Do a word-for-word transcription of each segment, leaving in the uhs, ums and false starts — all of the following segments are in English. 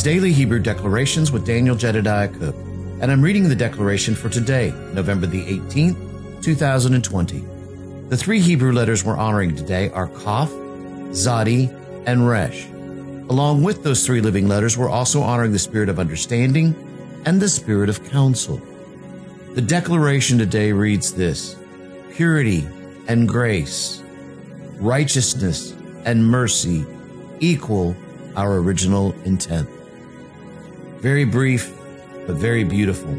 is Daily Hebrew Declarations with Daniel Jedediah Cook, and I'm reading the declaration for today, November the eighteenth, two thousand twenty. The three Hebrew letters we're honoring today are Kaf, Zadi, and Resh. Along with those three living letters, we're also honoring the spirit of understanding and the spirit of counsel. The declaration today reads this: purity and grace, righteousness and mercy equal our original intent. Very brief, but very beautiful.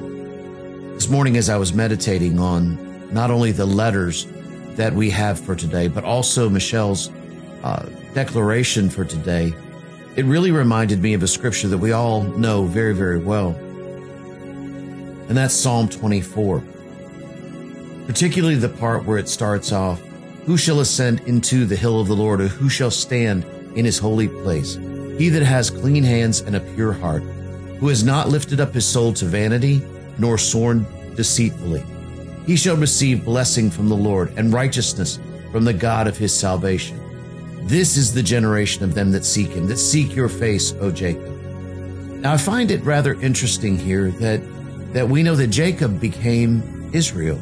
This morning, as I was meditating on not only the letters that we have for today, but also Michelle's uh, declaration for today, it really reminded me of a scripture that we all know very, very well. And that's Psalm twenty-four, particularly the part where it starts off, "Who shall ascend into the hill of the Lord, or who shall stand in his holy place? He that has clean hands and a pure heart, who has not lifted up his soul to vanity, nor sworn deceitfully. He shall receive blessing from the Lord and righteousness from the God of his salvation. This is the generation of them that seek him, that seek your face, O Jacob." Now, I find it rather interesting here that, that we know that Jacob became Israel.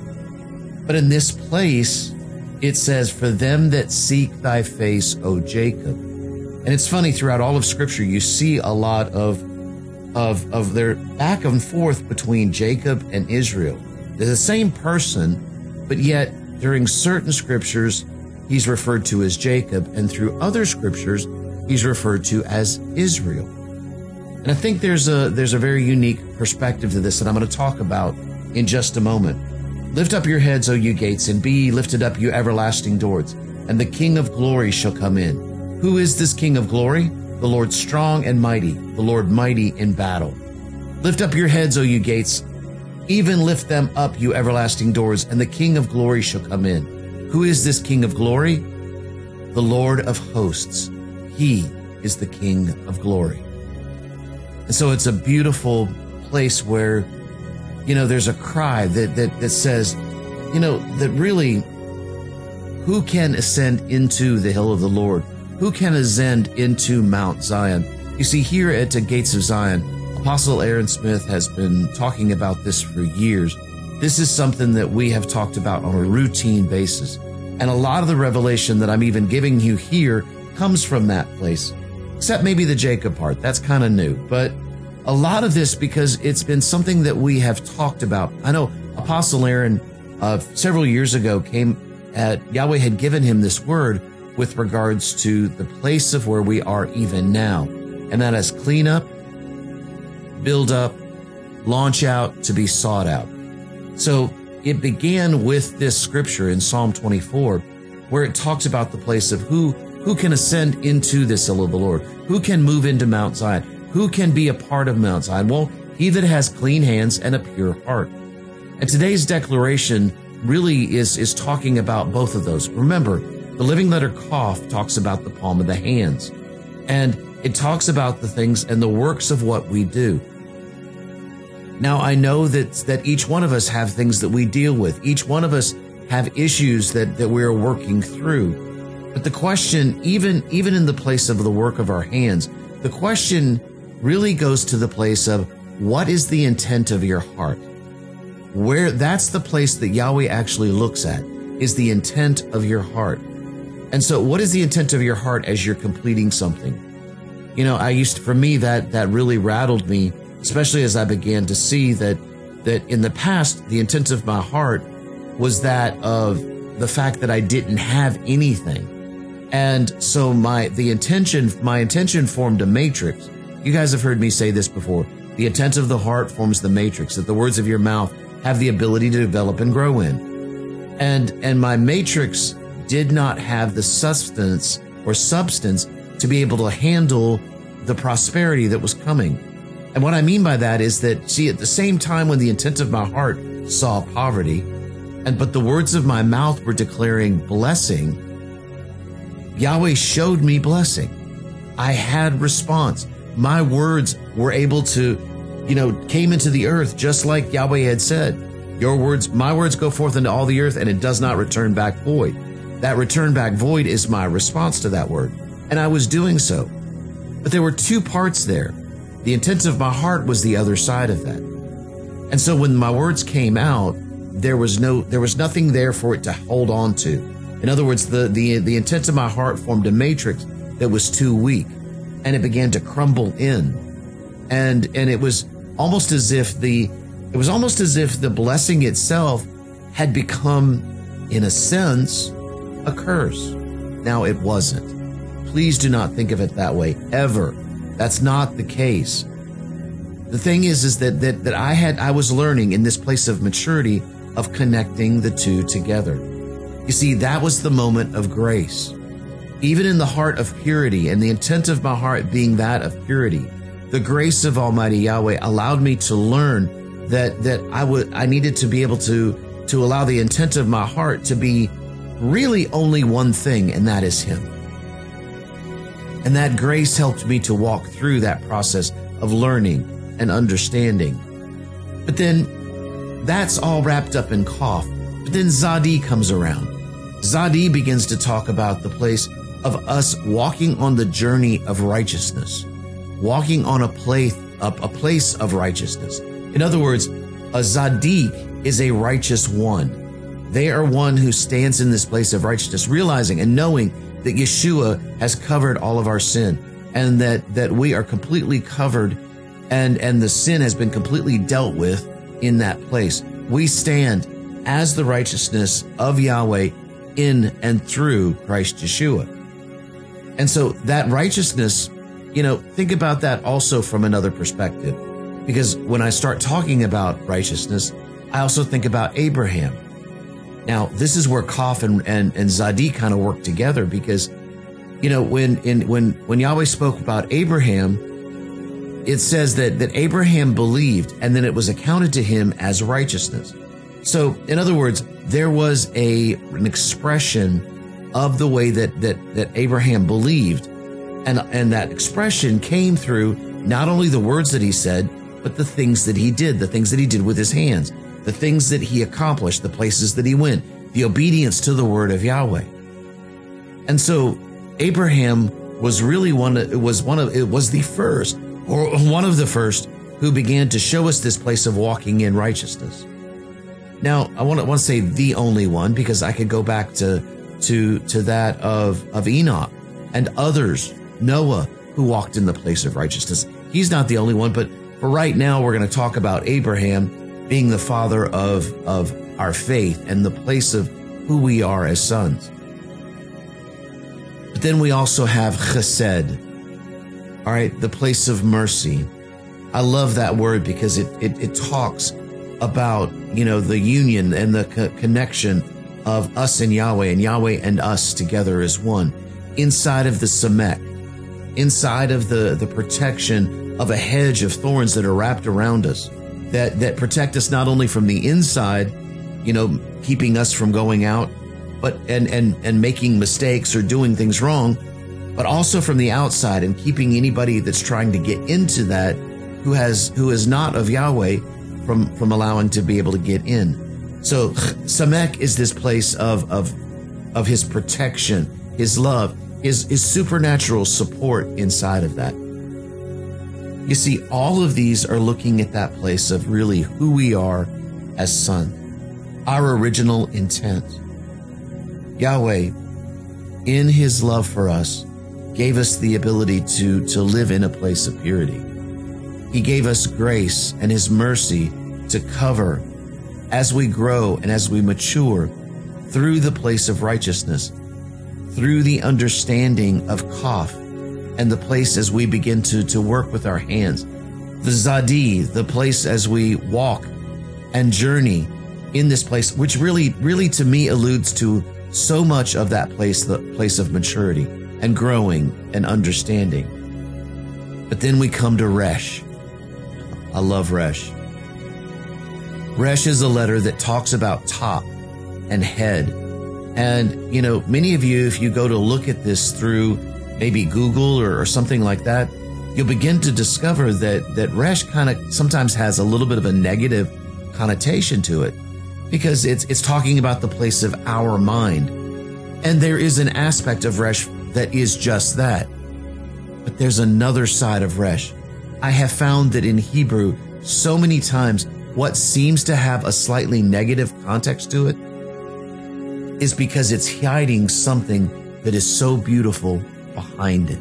But in this place, it says, "For them that seek thy face, O Jacob." And it's funny, throughout all of Scripture, you see a lot of, of, of their back and forth between Jacob and Israel. They're the same person, but yet during certain Scriptures, he's referred to as Jacob, and through other Scriptures, he's referred to as Israel. And I think there's a, there's a very unique perspective to this that I'm going to talk about in just a moment. "Lift up your heads, O you gates, and be ye lifted up, you everlasting doors, and the King of glory shall come in. Who is this King of glory? The Lord strong and mighty, the Lord mighty in battle. Lift up your heads, O you gates, even lift them up, you everlasting doors, and the King of glory shall come in. Who is this King of glory? The Lord of hosts. He is the King of glory." And so it's a beautiful place where, you know, there's a cry that, that, that says, you know, that really, who can ascend into the hill of the Lord? Who can ascend into Mount Zion? You see, here at the Gates of Zion, Apostle Aaron Smith has been talking about this for years. This is something that we have talked about on a routine basis. And a lot of the revelation that I'm even giving you here comes from that place, except maybe the Jacob part. That's kind of new. But a lot of this, because it's been something that we have talked about. I know Apostle Aaron uh, several years ago came at, Yahweh had given him this word with regards to the place of where we are even now. And that is clean up, build up, launch out, to be sought out. So it began with this scripture in Psalm twenty-four, where it talks about the place of who, who can ascend into this hill of the Lord, who can move into Mount Zion, who can be a part of Mount Zion. Well, he that has clean hands and a pure heart. And today's declaration really is, is talking about both of those. Remember, the living letter Kaf talks about the palm of the hands, and it talks about the things and the works of what we do. Now, I know that, that each one of us have things that we deal with. Each one of us have issues that, that we're working through. But the question, even, even in the place of the work of our hands, the question really goes to the place of what is the intent of your heart? Where that's the place that Yahweh actually looks at, is the intent of your heart. And so what is the intent of your heart as you're completing something? You know, I used to, for me, that, that really rattled me, especially as I began to see that that in the past, the intent of my heart was that of the fact that I didn't have anything. And so my the intention, my intention formed a matrix. You guys have heard me say this before. The intent of the heart forms the matrix that the words of your mouth have the ability to develop and grow in. And and my matrix did not have the substance or substance to be able to handle the prosperity that was coming. And what I mean by that is that, see, at the same time when the intent of my heart saw poverty, and but the words of my mouth were declaring blessing, Yahweh showed me blessing. I had response. My words were able to, you know, came into the earth just like Yahweh had said. Your words, my words go forth into all the earth, and it does not return back void. That return back void is my response to that word. And I was doing so. But there were two parts there. The intent of my heart was the other side of that. And so when my words came out, there was no, there was nothing there for it to hold on to. In other words, the, the, the intent of my heart formed a matrix that was too weak, and it began to crumble in. And, and it was almost as if the, it was almost as if the blessing itself had become, in a sense, a curse. Now it wasn't. Please do not think of it that way, ever. That's not the case. The thing is, is that, that, that I had, I was learning in this place of maturity of connecting the two together. You see, that was the moment of grace. Even in the heart of purity and the intent of my heart being that of purity, the grace of Almighty Yahweh allowed me to learn that, that I would, I needed to be able to, to allow the intent of my heart to be really only one thing, and that is Him. And that grace helped me to walk through that process of learning and understanding. But then that's all wrapped up in Kaf. But then Zadi comes around. Zadi begins to talk about the place of us walking on the journey of righteousness, walking on a place, up a place of righteousness. In other words, a Zadi is a righteous one. They are one who stands in this place of righteousness, realizing and knowing that Yeshua has covered all of our sin, and that, that we are completely covered, and, and the sin has been completely dealt with in that place. We stand as the righteousness of Yahweh in and through Christ Yeshua. And so that righteousness, you know, think about that also from another perspective, because when I start talking about righteousness, I also think about Abraham. Now, this is where Kaf and, and, and Zadi kind of work together, because, you know, when, in, when, when Yahweh spoke about Abraham, it says that, that Abraham believed, and then it was accounted to him as righteousness. So, in other words, there was a, an expression of the way that, that, that Abraham believed, and, and that expression came through not only the words that he said, but the things that he did, the things that he did with his hands, the things that he accomplished, the places that he went, the obedience to the word of Yahweh. And so Abraham was really one, it was one of, it was the first, or one of the first, who began to show us this place of walking in righteousness. Now, I want to, want to say the only one, because I could go back to, to, to that of, of Enoch and others, Noah, who walked in the place of righteousness. He's not the only one, but for right now, we're going to talk about Abraham being the father of, of our faith and the place of who we are as sons. But then we also have chesed, all right, the place of mercy. I love that word, because it, it, it talks about, you know, the union and the co connection of us and Yahweh, and Yahweh and us together as one, inside of the Samech, inside of the, the protection of a hedge of thorns that are wrapped around us, that, that protect us not only from the inside, you know, keeping us from going out, but, and, and, and making mistakes or doing things wrong, but also from the outside, and keeping anybody that's trying to get into that, who has, who is not of Yahweh, from, from allowing to be able to get in. So Samech is this place of, of, of his protection, his love, his, his supernatural support inside of that. You see, all of these are looking at that place of really who we are as sons, our original intent. Yahweh, in His love for us, gave us the ability to, to live in a place of purity. He gave us grace and His mercy to cover as we grow and as we mature through the place of righteousness, through the understanding of Kaf, and the place as we begin to, to work with our hands. The Zadi, the place as we walk and journey in this place, which really, really to me alludes to so much of that place, the place of maturity and growing and understanding. But then we come to Resh. I love Resh. Resh is a letter that talks about top and head. And, you know, many of you, if you go to look at this through maybe Google or, or something like that, you'll begin to discover that, that Resh kind of sometimes has a little bit of a negative connotation to it, because it's, it's talking about the place of our mind. And there is an aspect of Resh that is just that. But there's another side of Resh, I have found that in Hebrew, so many times, what seems to have a slightly negative context to it is because it's hiding something that is so beautiful behind it.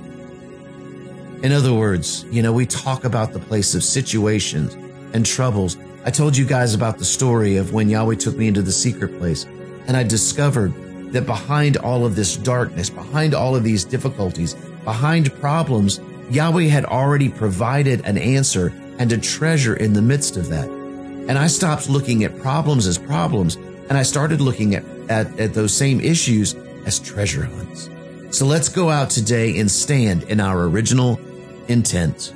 In other words, you know, we talk about the place of situations and troubles. I told you guys about the story of when Yahweh took me into the secret place, and I discovered that behind all of this darkness, behind all of these difficulties, behind problems, Yahweh had already provided an answer and a treasure in the midst of that. And I stopped looking at problems as problems, and I started looking at, at, at those same issues as treasure hunts. So let's go out today and stand in our original intent.